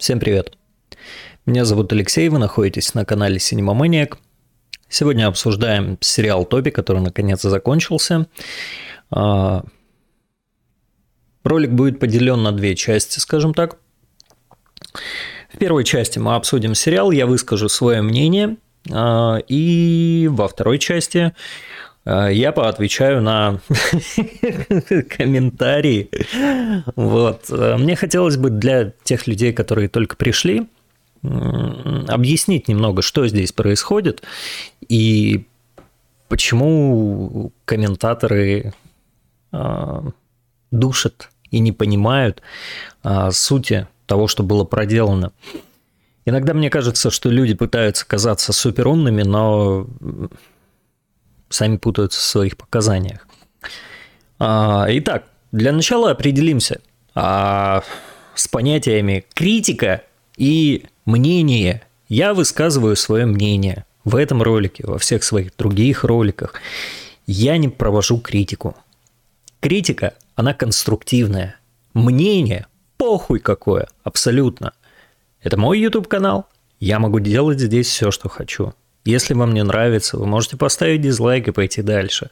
Всем привет! Меня зовут Алексей, вы находитесь на канале Cinema Maniac. Сегодня обсуждаем сериал Тоби, который наконец закончился. Ролик будет поделен на две части, скажем так. В первой части мы обсудим сериал, я выскажу свое мнение. И во второй части я поотвечаю на комментарии. Вот. Мне хотелось бы для тех людей, которые только пришли, объяснить немного, что здесь происходит и почему комментаторы душат и не понимают сути того, что было проделано. Иногда мне кажется, что люди пытаются казаться суперумными, но сами путаются в своих показаниях. Итак, для начала определимся с понятиями критика и мнение. Я высказываю свое мнение в этом ролике, во всех своих других роликах. Я не провожу критику. Критика, она конструктивная. Мнение похуй какое, абсолютно. Это мой YouTube-канал, я могу делать здесь все, что хочу. Если вам не нравится, вы можете поставить дизлайк и пойти дальше.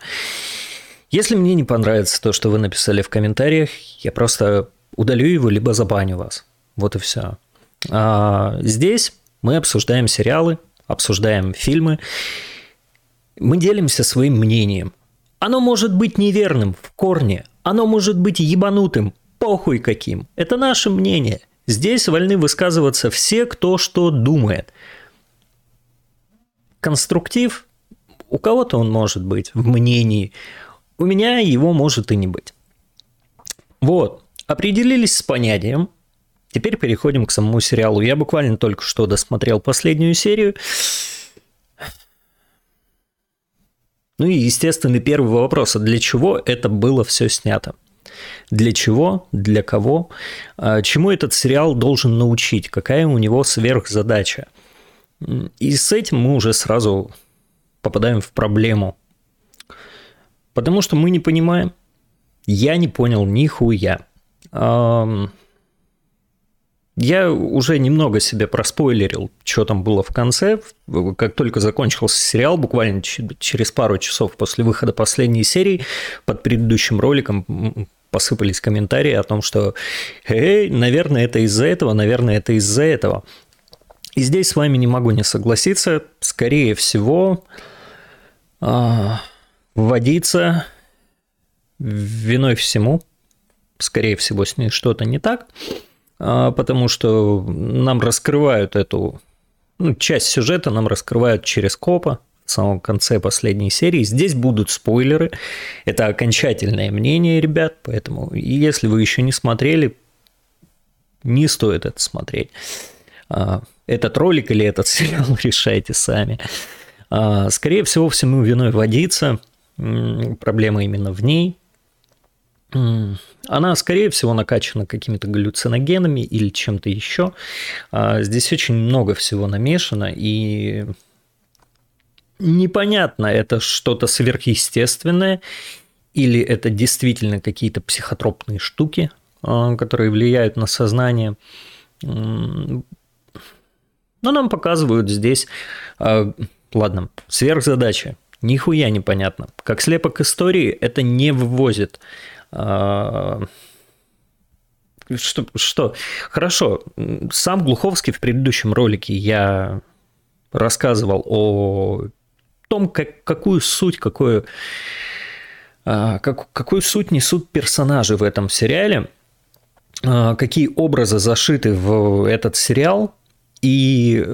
Если мне не понравится то, что вы написали в комментариях, я просто удалю его, либо забаню вас. Вот и все. Здесь мы обсуждаем сериалы, обсуждаем фильмы. Мы делимся своим мнением. Оно может быть неверным в корне, оно может быть ебанутым, похуй каким. Это наше мнение. Здесь вольны высказываться все, кто что думает. Конструктив, у кого-то он может быть в мнении, у меня его может и не быть. Вот, определились с понятием, теперь переходим к самому сериалу. Я буквально только что досмотрел последнюю серию. Ну и естественный первый вопрос, а для чего это было все снято? Для чего, для кого, чему этот сериал должен научить, какая у него сверхзадача. И с этим мы уже сразу попадаем в проблему, потому что мы не понимаем, я не понял нихуя. Я уже немного себе проспойлерил, что там было в конце, как только закончился сериал, буквально через пару часов после выхода последней серии, под предыдущим роликом посыпались комментарии о том, что наверное, это из-за этого, наверное, это из-за этого. И здесь с вами не могу не согласиться, скорее всего, водиться виной всему, скорее всего, с ней что-то не так, потому что нам раскрывают эту часть сюжета, нам раскрывают через копа в самом конце последней серии. Здесь будут спойлеры, это окончательное мнение, ребят, поэтому если вы еще не смотрели, не стоит это смотреть. Этот ролик или этот сериал решайте сами. Скорее всего, всему виной водиться. Проблема именно в ней. Она, скорее всего, накачана какими-то галлюциногенами или чем-то еще. Здесь очень много всего намешано, и непонятно, это что-то сверхъестественное, или это действительно какие-то психотропные штуки, которые влияют на сознание. Но нам показывают здесь, ладно, сверхзадачи, нихуя непонятно. Как слепок истории это не вывозит. Что? Хорошо, сам Глуховский в предыдущем ролике я рассказывал о том, какую суть несут персонажи в этом сериале, какие образы зашиты в этот сериал. И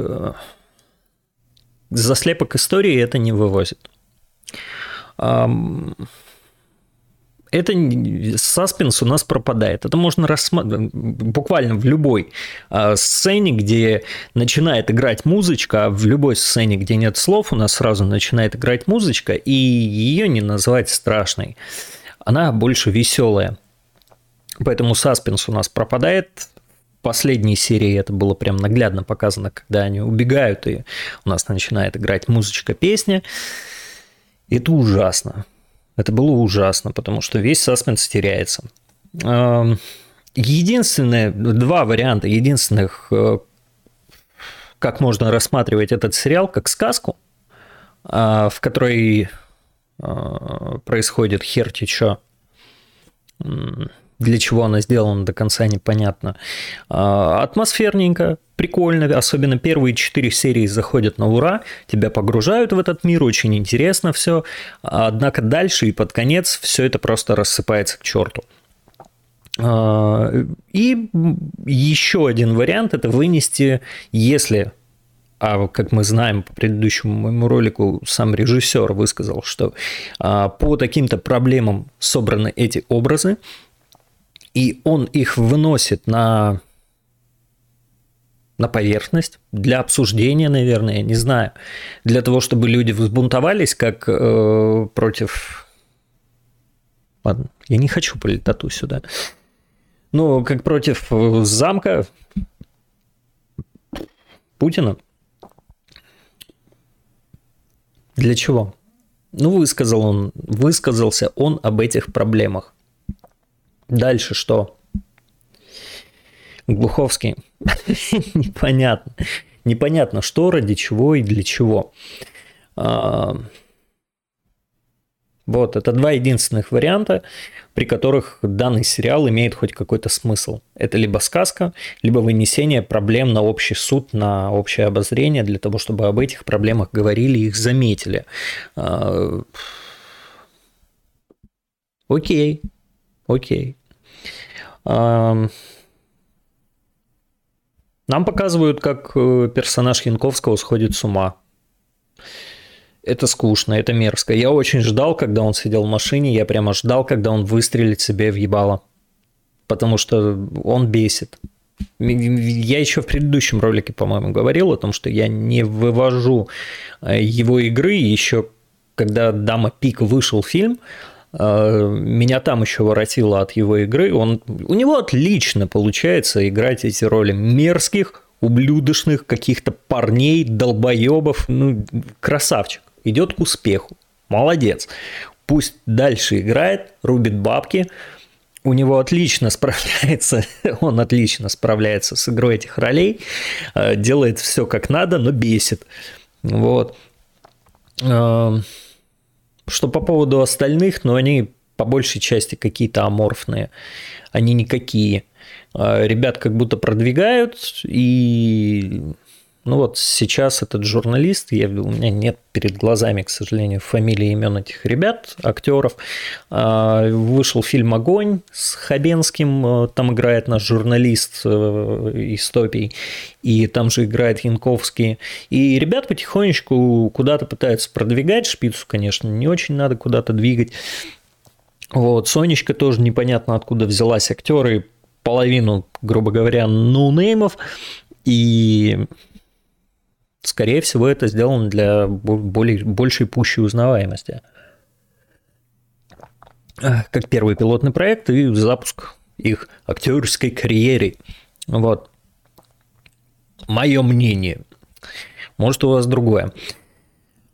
за слепок истории это не вывозит. Это саспенс у нас пропадает. Это можно рассматривать буквально в любой сцене, где начинает играть музычка, а в любой сцене, где нет слов, у нас сразу начинает играть музычка, и ее не назвать страшной. Она больше веселая. Поэтому саспенс у нас пропадает. В последней серии это было прям наглядно показано, когда они убегают, и у нас начинает играть музычка, песня. Это ужасно. Это было ужасно, потому что весь саспенс теряется. Единственное, два варианта единственных, как можно рассматривать этот сериал, как сказку, в которой происходит херти чё. Для чего она сделана, до конца непонятно. Атмосферненько, прикольно. Особенно первые 4 серии заходят на ура. Тебя погружают в этот мир, очень интересно все. Однако дальше и под конец все это просто рассыпается к черту. И еще один вариант – это вынести, если... А как мы знаем по предыдущему моему ролику, сам режиссер высказал, что по таким-то проблемам собраны эти образы, и он их выносит на поверхность для обсуждения, наверное, я не знаю, для того, чтобы люди взбунтовались, как против... Ладно, я не хочу политоту сюда. Ну, как против замка Путина. Для чего? Ну, высказался он об этих проблемах. Дальше что? Глуховский. Непонятно. Непонятно, что, ради чего и для чего. Вот, это два единственных варианта, при которых данный сериал имеет хоть какой-то смысл. Это либо сказка, либо вынесение проблем на общий суд, на общее обозрение, для того, чтобы об этих проблемах говорили, их заметили. Окей, окей. Нам показывают, как персонаж Янковского сходит с ума. Это скучно, это мерзко. Я очень ждал, когда он сидел в машине, я прямо ждал, когда он выстрелит себе в ебало. Потому что он бесит. Я еще в предыдущем ролике, по-моему, говорил о том, что я не вывожу его игры. Еще когда «Дама Пик» вышел фильм, меня там еще воротило от его игры. У него отлично получается играть эти роли мерзких, ублюдочных каких-то парней, долбоебов. Ну, красавчик. Идет к успеху. Молодец. Пусть дальше играет, рубит бабки. У него отлично справляется, он отлично справляется с игрой этих ролей. Делает все как надо, но бесит. Вот. Что по поводу остальных, но они по большей части какие-то аморфные. Они никакие. Ребят как будто продвигают, и ну вот сейчас этот журналист, у меня нет перед глазами, к сожалению, фамилии и имен этих ребят, актеров, вышел фильм «Огонь» с Хабенским, там играет наш журналист из Топий, и там же играет Янковский, и ребят потихонечку куда-то пытаются продвигать, шпицу, конечно, не очень надо куда-то двигать, вот, Сонечка тоже непонятно откуда взялась, актеры, половину, грубо говоря, ноунеймов, и, скорее всего, это сделано для большей пущей узнаваемости. Как первый пилотный проект и запуск их актерской карьеры. Вот. Мое мнение. Может, у вас другое.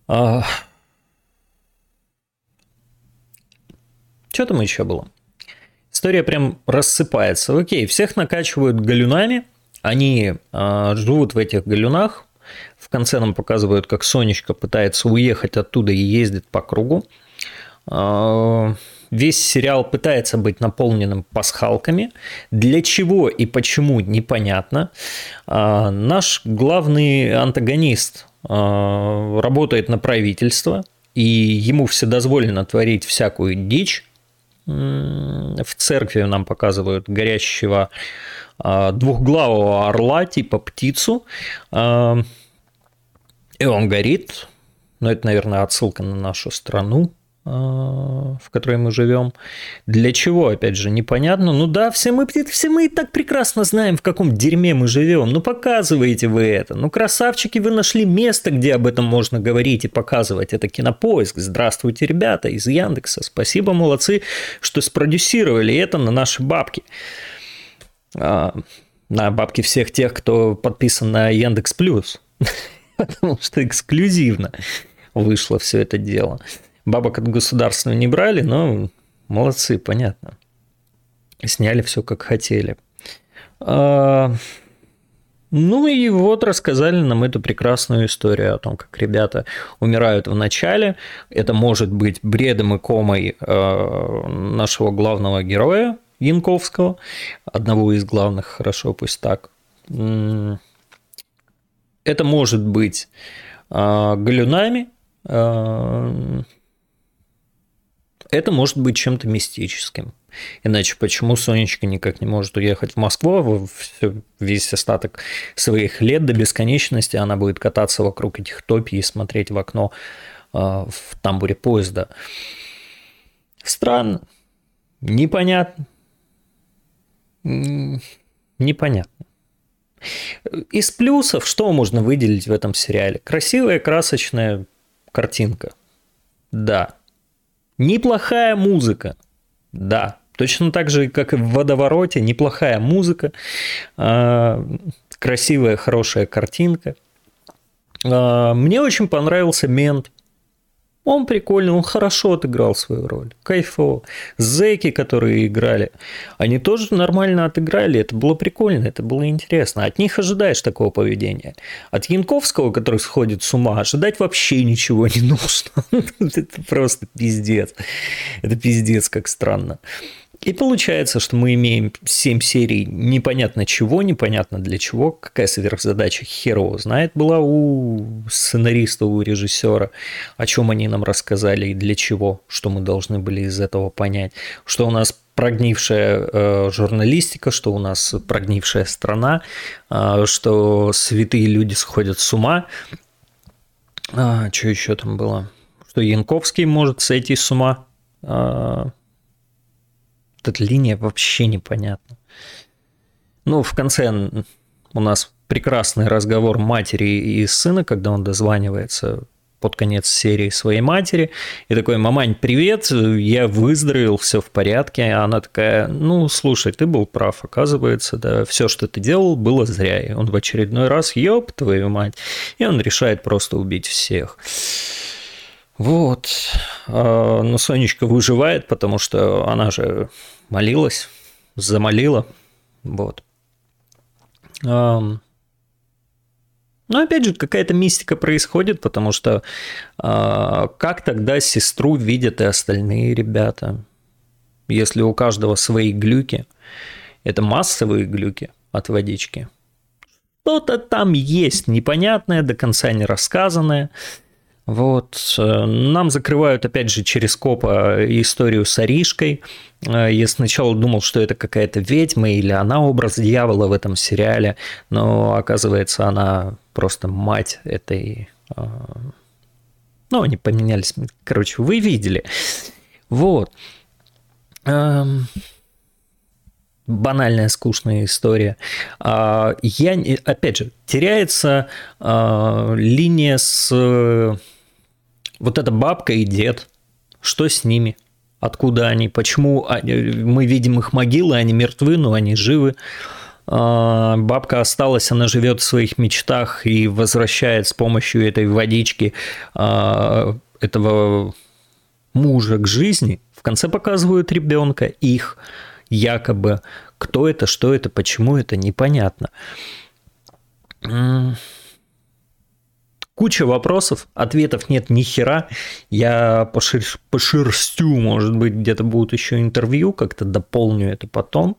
Что там еще было? История прям рассыпается. Окей, всех накачивают галюнами, они живут в этих галюнах. В конце нам показывают, как Сонечка пытается уехать оттуда и ездит по кругу. Весь сериал пытается быть наполненным пасхалками. Для чего и почему, непонятно. Наш главный антагонист работает на правительство, и ему вседозволено творить всякую дичь. В церкви нам показывают горящего двухглавого орла, типа птицу. И он горит. Но это, наверное, отсылка на нашу страну, в которой мы живем. Для чего, опять же, непонятно. Ну да, все мы и так прекрасно знаем, в каком дерьме мы живем. Ну показываете вы это. Ну красавчики, вы нашли место, где об этом можно говорить и показывать. Это Кинопоиск. Здравствуйте, ребята из Яндекса. Спасибо, молодцы, что спродюсировали это на наши бабки. На бабки всех тех, кто подписан на Яндекс Плюс. Потому что эксклюзивно вышло все это дело. Бабок от государства не брали, но молодцы, понятно. сняли все как хотели. Ну и вот рассказали нам эту прекрасную историю о том, как ребята умирают в начале. Это может быть бредом и комой нашего главного героя Янковского, одного из главных, хорошо, пусть так. Это может быть галюнами, это может быть чем-то мистическим. Иначе почему Сонечка никак не может уехать в Москву? Весь остаток своих лет до бесконечности она будет кататься вокруг этих топий и смотреть в окно в тамбуре поезда. Странно. Непонятно. Непонятно. Из плюсов что можно выделить в этом сериале? Красивая, красочная картинка. Да. Неплохая музыка. Да. Точно так же, как и в «Водовороте», неплохая музыка, красивая, хорошая картинка. Мне очень понравился мент. Он прикольный, он хорошо отыграл свою роль. Кайфово. Зэки, которые играли, они тоже нормально отыграли. Это было прикольно, это было интересно. От них ожидаешь такого поведения. От Янковского, который сходит с ума, ожидать вообще ничего не нужно. Это просто пиздец. Это пиздец, как странно. И получается, что мы имеем 7 серий непонятно чего, непонятно для чего, какая сверхзадача хер его знает была у сценариста, у режиссера, о чем они нам рассказали и для чего, что мы должны были из этого понять, что у нас прогнившая журналистика, что у нас прогнившая страна, что святые люди сходят с ума. Что еще там было? Что Янковский может сойти с ума. Эта линия вообще непонятна. Ну, в конце у нас прекрасный разговор матери и сына, когда он дозванивается под конец серии своей матери. И такой: мамань, привет, я выздоровел, все в порядке. А она такая: ну, слушай, ты был прав, оказывается, да, все, что ты делал, было зря. И он в очередной раз: ёб твою мать. И он решает просто убить всех. Вот, но Сонечка выживает, потому что она же молилась, замолила, вот. Но опять же, какая-то мистика происходит, потому что как тогда сестру видят и остальные ребята, если у каждого свои глюки, это массовые глюки от водички. Что-то там есть непонятное, до конца не рассказанное. Вот. Нам закрывают, опять же, через копа историю с Аришкой. Я сначала думал, что это какая-то ведьма или она образ дьявола в этом сериале, но оказывается, она просто мать этой... Ну, они поменялись. Короче, вы видели. Вот. Банальная, скучная история. Я, опять же, теряется линия с... Вот эта бабка и дед, что с ними, откуда они, почему они, мы видим их могилы, они мертвы, но они живы. Бабка осталась, она живет в своих мечтах и возвращает с помощью этой водички этого мужа к жизни. В конце показывают ребенка, их якобы. Кто это, что это, почему это, непонятно. Куча вопросов, ответов нет ни хера. Я пошерстю, может быть, где-то будут еще интервью, как-то дополню это потом.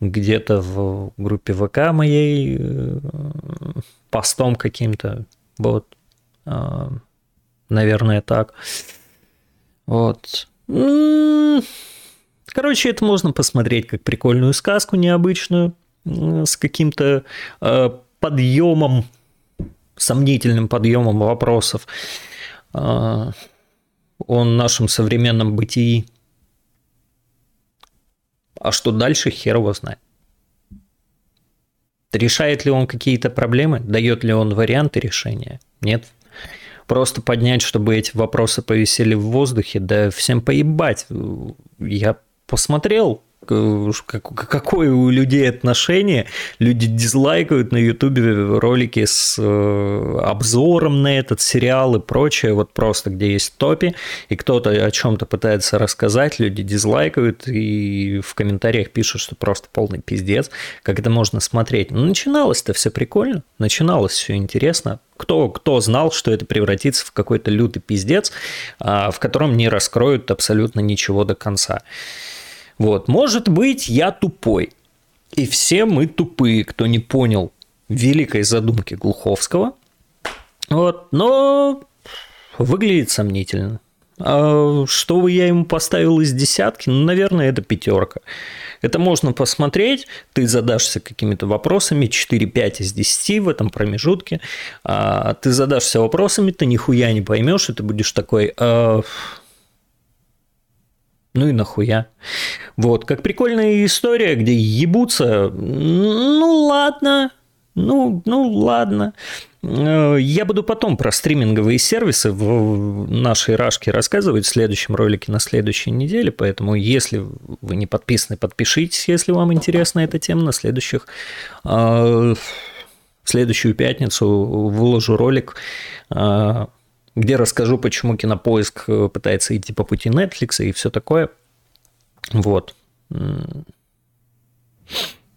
Где-то в группе ВК моей, постом каким-то, вот, наверное, так. Вот. Короче, это можно посмотреть как прикольную сказку необычную, с каким-то подъемом, сомнительным подъемом вопросов о нашем современном бытии. А что дальше, хер его знает. Решает ли он какие-то проблемы? Дает ли он варианты решения? Нет. Просто поднять, чтобы эти вопросы повисели в воздухе, да всем поебать. Я посмотрел, какое у людей отношение. Люди дизлайкают на Ютубе ролики с обзором на этот сериал и прочее, вот просто где есть топи, и кто-то о чем-то пытается рассказать, люди дизлайкают и в комментариях пишут, что просто полный пиздец, как это можно смотреть. Но начиналось-то все прикольно, начиналось все интересно. Кто знал, что это превратится в какой-то лютый пиздец, в котором не раскроют абсолютно ничего до конца. Вот, может быть, я тупой, и все мы тупые, кто не понял великой задумки Глуховского, вот, но выглядит сомнительно. А что бы я ему поставил из десятки? Ну, наверное, это 5. Это можно посмотреть, ты задашься какими-то вопросами, 4-5 из 10 в этом промежутке, ты задашься вопросами, ты нихуя не поймешь, и ты будешь такой... Ну и нахуя. Вот, как прикольная история, где ебутся. Ну ладно. Я буду потом про стриминговые сервисы в нашей Рашке рассказывать в следующем ролике на следующей неделе, поэтому если вы не подписаны, подпишитесь, если вам интересна эта тема. В следующую пятницу выложу ролик, где расскажу, почему Кинопоиск пытается идти по пути Netflix и все такое. Вот.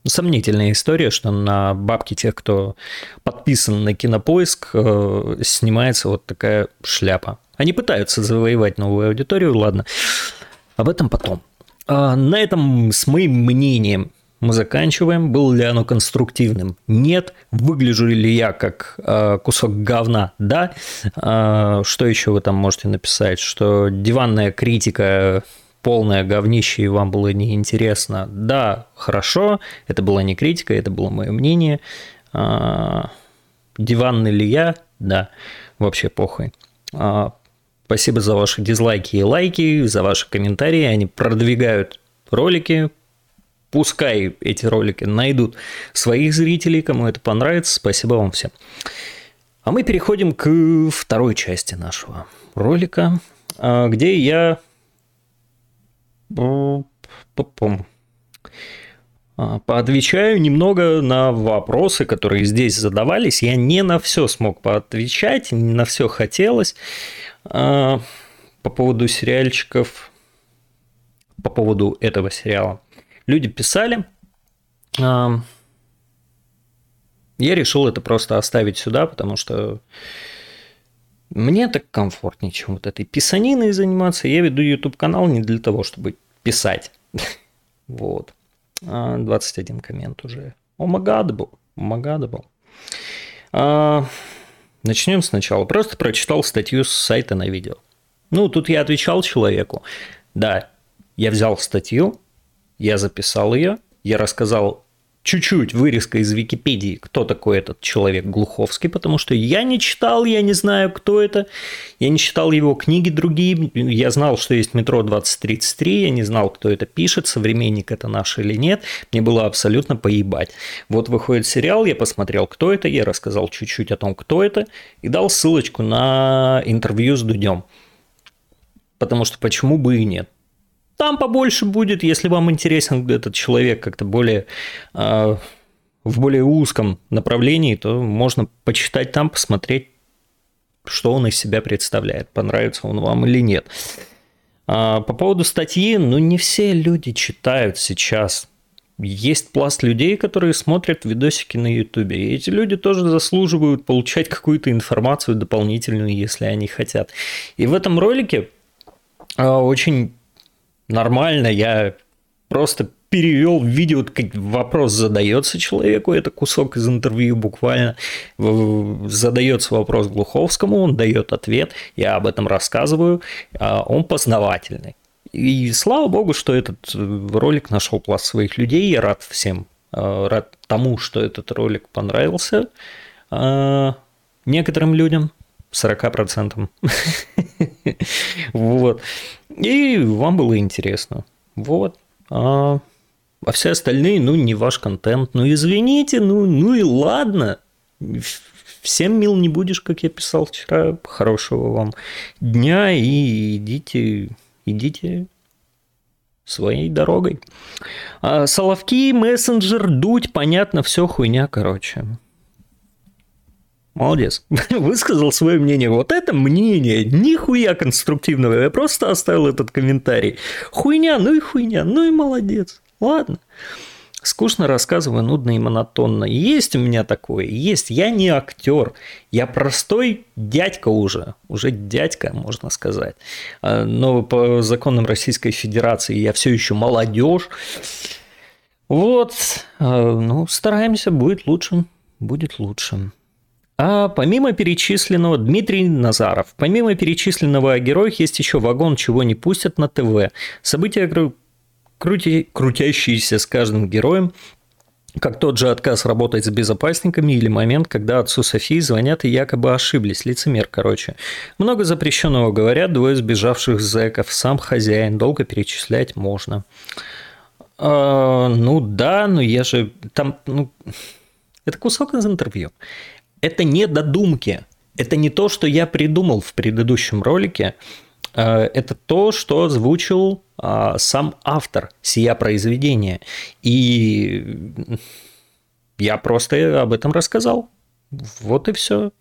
Сомнительная история, что на бабки тех, кто подписан на Кинопоиск, снимается вот такая шляпа. Они пытаются завоевать новую аудиторию, ладно. Об этом потом. На этом с моим мнением мы заканчиваем. Было ли оно конструктивным? Нет. Выгляжу ли я как кусок говна? Да. Что еще вы там можете написать? Что диванная критика полное говнище и вам было неинтересно? Да, хорошо. Это была не критика, это было мое мнение. Диванный ли я? Да. Вообще похуй. Спасибо за ваши дизлайки и лайки, за ваши комментарии. Они продвигают ролики. Пускай эти ролики найдут своих зрителей, кому это понравится. Спасибо вам всем. А мы переходим к второй части нашего ролика, где я поотвечаю немного на вопросы, которые здесь задавались. Я не на все смог поотвечать, не на все хотелось по поводу сериальчиков, по поводу этого сериала. Люди писали, я решил это просто оставить сюда, потому что мне так комфортнее, чем вот этой писаниной заниматься. Я веду YouTube-канал не для того, чтобы писать. Вот. 21 коммент уже. Омагадабл. Начнем сначала. Просто прочитал статью с сайта на видео. Ну, тут я отвечал человеку. Да, я взял статью. Я записал ее, я рассказал чуть-чуть вырезка из Википедии, кто такой этот человек Глуховский, потому что я не читал, я не знаю, кто это, я не читал его книги другие, я знал, что есть «Метро 2033», я не знал, кто это пишет, современник это наш или нет, мне было абсолютно поебать. Вот выходит сериал, я посмотрел, кто это, я рассказал чуть-чуть о том, кто это, и дал ссылочку на интервью с Дудем, потому что почему бы и нет. Там побольше будет, если вам интересен этот человек как-то более в более узком направлении, то можно почитать там, посмотреть, что он из себя представляет, понравится он вам или нет. По поводу статьи, ну не все люди читают сейчас. Есть пласт людей, которые смотрят видосики на Ютубе, и эти люди тоже заслуживают получать какую-то информацию дополнительную, если они хотят. И в этом ролике очень... Нормально, я просто перевел видео, как вопрос задается человеку, это кусок из интервью буквально, задается вопрос Глуховскому, он дает ответ, я об этом рассказываю, он познавательный. И слава богу, что этот ролик нашел пласт своих людей, я рад всем, рад тому, что этот ролик понравился некоторым людям. 40%. Вот. И вам было интересно. Вот. А все остальные, ну, не ваш контент. Ну, извините, ну и ладно. Всем мил не будешь, как я писал вчера. Хорошего вам дня. И идите своей дорогой. Соловки, мессенджер, Дудь, понятно, все хуйня, короче. Молодец. Высказал свое мнение. Вот это мнение. Нихуя конструктивного. Я просто оставил этот комментарий. Хуйня. Ну и молодец. Ладно. Скучно рассказываю, нудно и монотонно. Есть у меня такое. Есть. Я не актер. Я простой дядька уже. Уже дядька, можно сказать. Но по законам Российской Федерации я все еще молодежь. Вот. Ну, стараемся. Будет лучше. Будет лучше. А помимо перечисленного, Дмитрий Назаров, помимо перечисленного о героях, есть еще вагон «Чего не пустят» на ТВ. События, крутящиеся с каждым героем, как тот же отказ работать с безопасниками или момент, когда отцу Софии звонят и якобы ошиблись. Лицемер, короче. Много запрещенного говорят, двое сбежавших зэков, сам хозяин, долго перечислять можно. Ну да, но я же... там, ну, это кусок из интервью. Это не додумки, это не то, что я придумал в предыдущем ролике, это то, что озвучил сам автор сия произведения, и я просто об этом рассказал, вот и все.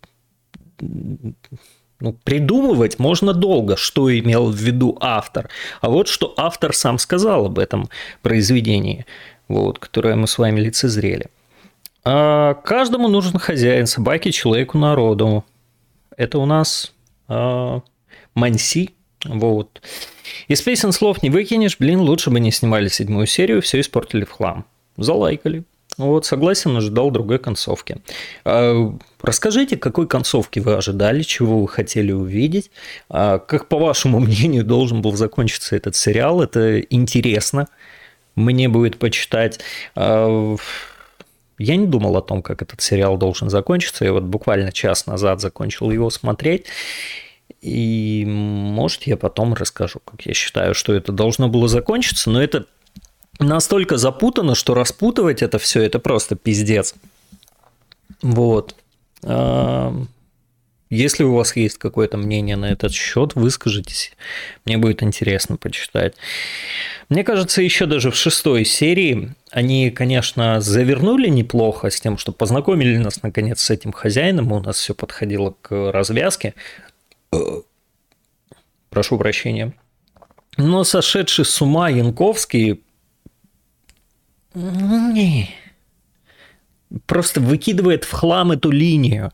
Ну, придумывать можно долго, что имел в виду автор, а вот что автор сам сказал об этом произведении, вот, которое мы с вами лицезрели. Каждому нужен хозяин, собаке, человеку, народу. Это у нас Манси. Вот. Из песен слов не выкинешь, блин, лучше бы не снимали 7-ю серию, все испортили в хлам. Залайкали. Вот, согласен, ожидал другой концовки. Расскажите, какой концовки вы ожидали, чего вы хотели увидеть, как, по вашему мнению, должен был закончиться этот сериал. Это интересно, мне будет почитать. Я не думал о том, как этот сериал должен закончиться. Я вот буквально час назад закончил его смотреть. И, может, я потом расскажу, как я считаю, что это должно было закончиться. Но это настолько запутано, что распутывать это все, это просто пиздец. Вот. Если у вас есть какое-то мнение на этот счет, выскажитесь. Мне будет интересно почитать. Мне кажется, еще даже в 6-й серии они, конечно, завернули неплохо с тем, что познакомили нас, наконец, с этим хозяином. У нас все подходило к развязке. Прошу прощения. Но сошедший с ума Янковский... просто выкидывает в хлам эту линию.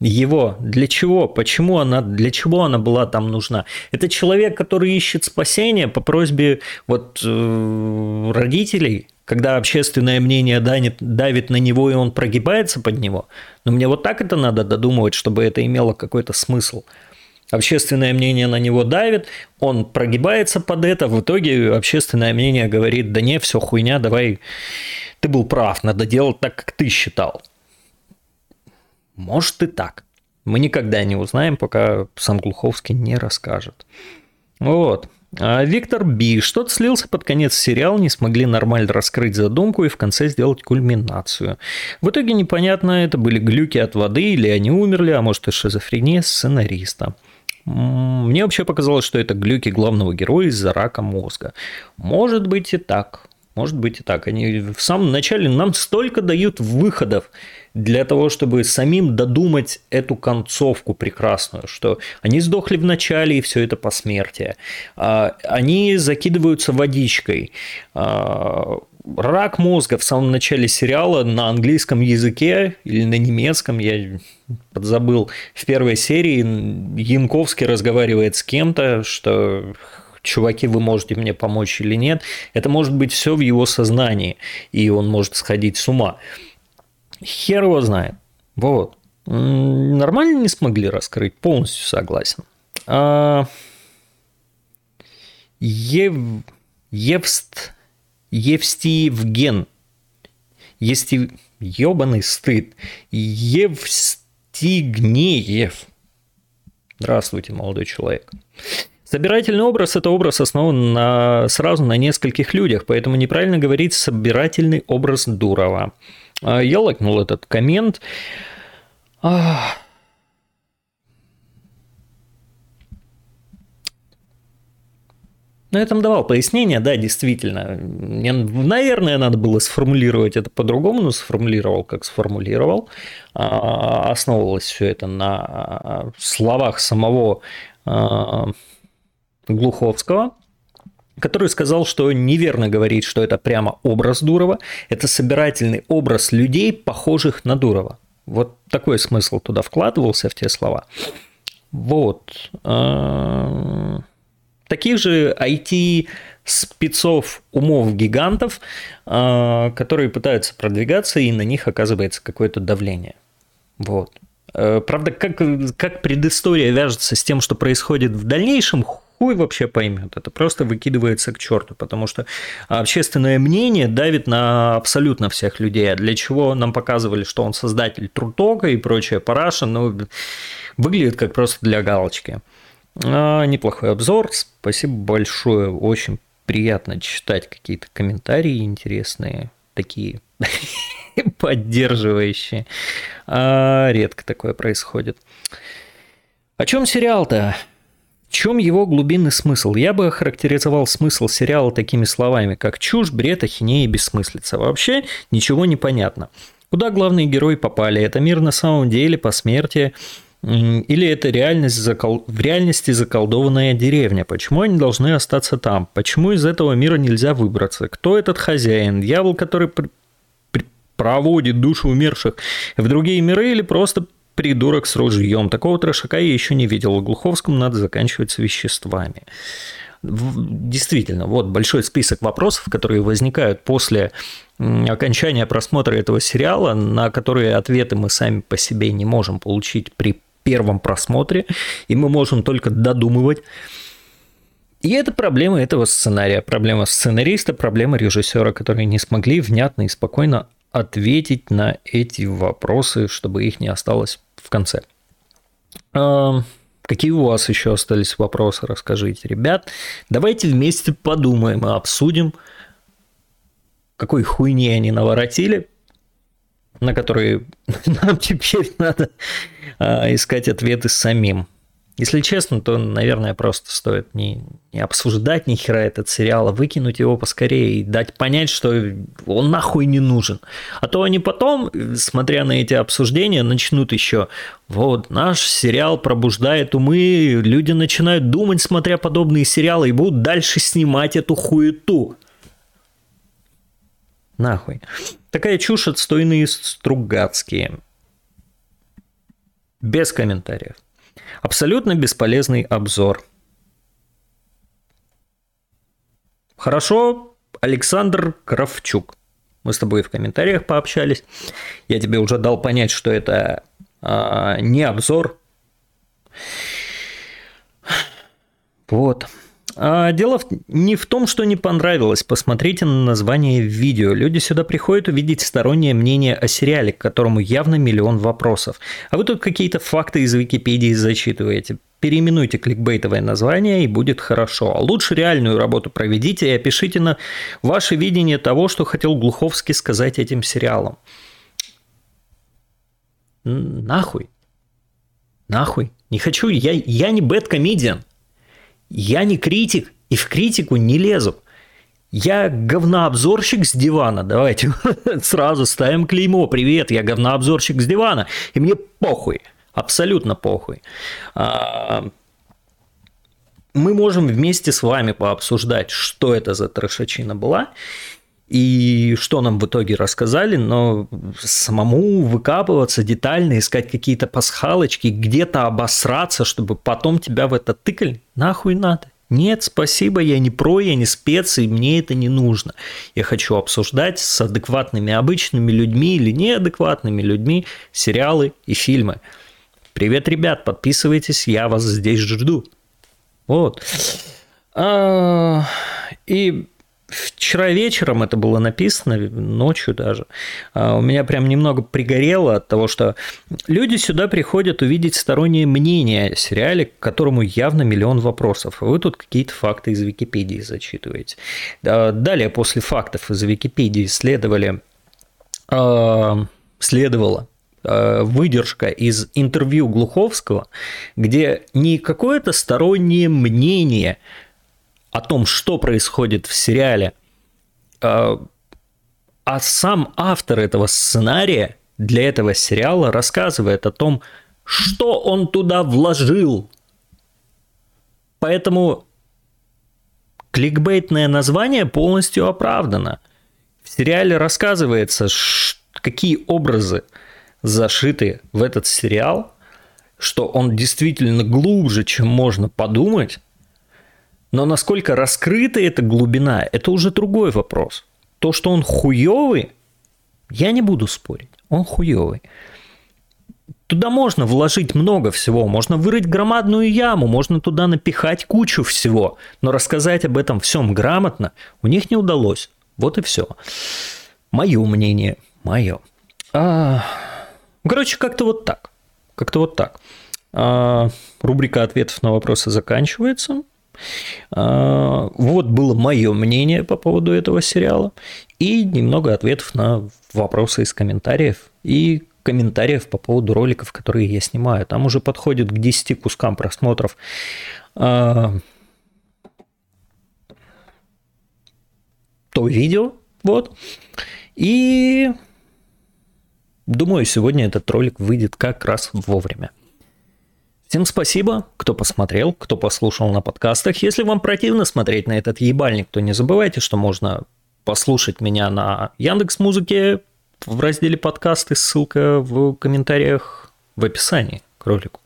Его. Для чего? Почему она? Для чего она была там нужна? Это человек, который ищет спасение по просьбе вот, родителей, когда общественное мнение давит на него, и он прогибается под него. Но мне вот так это надо додумывать, чтобы это имело какой-то смысл. Общественное мнение на него давит, он прогибается под это, в итоге общественное мнение говорит, да не, все хуйня, давай, ты был прав, надо делать так, как ты считал. Может и так. Мы никогда не узнаем, пока сам Глуховский не расскажет. Вот. Виктор Би. Что-то слился под конец сериала, не смогли нормально раскрыть задумку и в конце сделать кульминацию. В итоге непонятно, это были глюки от воды, или они умерли, а может и шизофрения сценариста. Мне вообще показалось, что это глюки главного героя из-за рака мозга. Может быть и так. Может быть и так. Они в самом начале нам столько дают выходов для того, чтобы самим додумать эту концовку прекрасную, что они сдохли в начале, и все это посмертие. Они закидываются водичкой. Рак мозга в самом начале сериала на английском языке или на немецком, я подзабыл, в первой серии Янковский разговаривает с кем-то, что... чуваки, вы можете мне помочь или нет, это может быть все в его сознании, и он может сходить с ума. Хер его знает. Вот. Нормально не смогли раскрыть, полностью согласен. Евстивген. Ёбаный стыд. Евстигнеев. Здравствуйте, молодой человек. Собирательный образ – это образ, основан сразу на нескольких людях, поэтому неправильно говорить «собирательный образ Дурова». Я лайкнул этот коммент. Но я там давал пояснение, да, действительно. Мне, наверное, надо было сформулировать это по-другому, но сформулировал, как сформулировал. Основывалось все это на словах самого Глуховского, который сказал, что неверно говорить, что это прямо образ Дурова, это собирательный образ людей, похожих на Дурова. Вот такой смысл туда вкладывался, в те слова. Вот. Таких же IT-спецов, умов-гигантов, которые пытаются продвигаться, и на них оказывается какое-то давление. Вот. Правда, как предыстория вяжется с тем, что происходит в дальнейшем, хуй вообще поймет. Это просто выкидывается к черту, потому что общественное мнение давит на абсолютно всех людей. А для чего нам показывали, что он создатель Трутока и прочая параша, ну, выглядит как просто для галочки. Неплохой обзор, спасибо большое. Очень приятно читать какие-то комментарии интересные, такие поддерживающие. Редко такое происходит. О чем сериал-то? В чем его глубинный смысл? Я бы охарактеризовал смысл сериала такими словами, как чушь, бред, ахинея и бессмыслица. Вообще ничего не понятно. Куда главные герои попали? Это мир на самом деле, посмертие? Или это реальность, в реальности заколдованная деревня? Почему они должны остаться там? Почему из этого мира нельзя выбраться? Кто этот хозяин? Дьявол, который проводит души умерших в другие миры, или просто придурок с ружьем? Такого трешака я еще не видел. Глуховскому надо заканчивать с веществами. Действительно, вот большой список вопросов, которые возникают после окончания просмотра этого сериала, на которые ответы мы сами по себе не можем получить при первом просмотре, и мы можем только додумывать. И это проблема этого сценария, проблема сценариста, проблема режиссера, которые не смогли внятно и спокойно ответить на эти вопросы, чтобы их не осталось в конце. Какие у вас еще остались вопросы, расскажите, ребят. Давайте вместе подумаем и обсудим, какой хуйни они наворотили, на которые нам теперь надо искать ответы самим. Если честно, то, наверное, просто стоит не обсуждать ни хера этот сериал, а выкинуть его поскорее и дать понять, что он нахуй не нужен. А то они потом, смотря на эти обсуждения, начнут еще: вот, наш сериал пробуждает умы, люди начинают думать, смотря подобные сериалы, и будут дальше снимать эту хуету. Нахуй. Такая чушь, отстойные Стругацкие. Без комментариев. Абсолютно бесполезный обзор. Хорошо, Александр Кравчук. Мы с тобой в комментариях пообщались. Я тебе уже дал понять, что это не обзор. Вот. Дело не в том, что не понравилось. Посмотрите на название видео. Люди сюда приходят увидеть стороннее мнение о сериале, к которому явно миллион вопросов. А вы тут какие-то факты из Википедии зачитываете. Переименуйте кликбейтовое название, и будет хорошо. А лучше реальную работу проведите и опишите на ваше видение того, что хотел Глуховский сказать этим сериалом. Нахуй. Нахуй. Не хочу. Я не бэд-комедиан. Я не критик и в критику не лезу. Я говнообзорщик с дивана. Давайте сразу ставим клеймо. Привет, я говнообзорщик с дивана. И мне похуй. Абсолютно похуй. Мы можем вместе с вами пообсуждать, что это за трешачина была и что нам в итоге рассказали, но самому выкапываться детально, искать какие-то пасхалочки, где-то обосраться, чтобы потом тебя в это тыкали, нахуй надо. Нет, спасибо, я не про, я не спец, и мне это не нужно. Я хочу обсуждать с адекватными обычными людьми или неадекватными людьми сериалы и фильмы. Привет, ребят, подписывайтесь, я вас здесь жду. Вот. И... Вчера вечером это было написано, ночью даже. У меня прям немного пригорело от того, что люди сюда приходят увидеть стороннее мнение о сериале, к которому явно миллион вопросов. А вы тут какие-то факты из Википедии зачитываете. Далее, после фактов из Википедии следовало выдержка из интервью Глуховского, где не какое-то стороннее мнение, о том, что происходит в сериале, а сам автор этого сценария для этого сериала рассказывает о том, что он туда вложил. Поэтому кликбейтное название полностью оправдано. В сериале рассказывается, какие образы зашиты в этот сериал, что он действительно глубже, чем можно подумать. Но насколько раскрыта эта глубина, это уже другой вопрос. То, что он хуёвый, я не буду спорить. Он хуёвый. Туда можно вложить много всего. Можно вырыть громадную яму, можно туда напихать кучу всего. Но рассказать об этом всем грамотно у них не удалось. Вот и все. Мое мнение. Мое. Короче, как-то вот так. Как-то вот так. Рубрика ответов на вопросы заканчивается. Вот было мое мнение по поводу этого сериала. И немного ответов на вопросы из комментариев. И комментариев по поводу роликов, которые я снимаю. Там уже подходит к 10 кускам просмотров. То видео. Вот. И... думаю, сегодня этот ролик выйдет как раз вовремя. Всем спасибо, кто посмотрел, кто послушал на подкастах. Если вам противно смотреть на этот ебальник, то не забывайте, что можно послушать меня на Яндекс.Музыке в разделе подкасты, ссылка в комментариях в описании к ролику.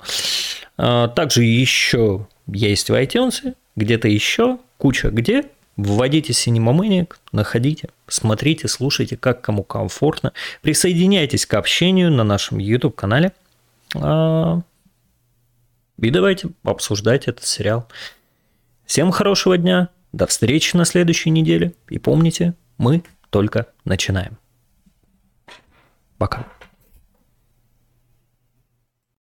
Также еще есть в iTunes, где-то еще, куча где. Вводите Cinemaniac, находите, смотрите, слушайте, как кому комфортно. Присоединяйтесь к общению на нашем YouTube-канале. И давайте обсуждать этот сериал. Всем хорошего дня, до встречи на следующей неделе. И помните, мы только начинаем. Пока.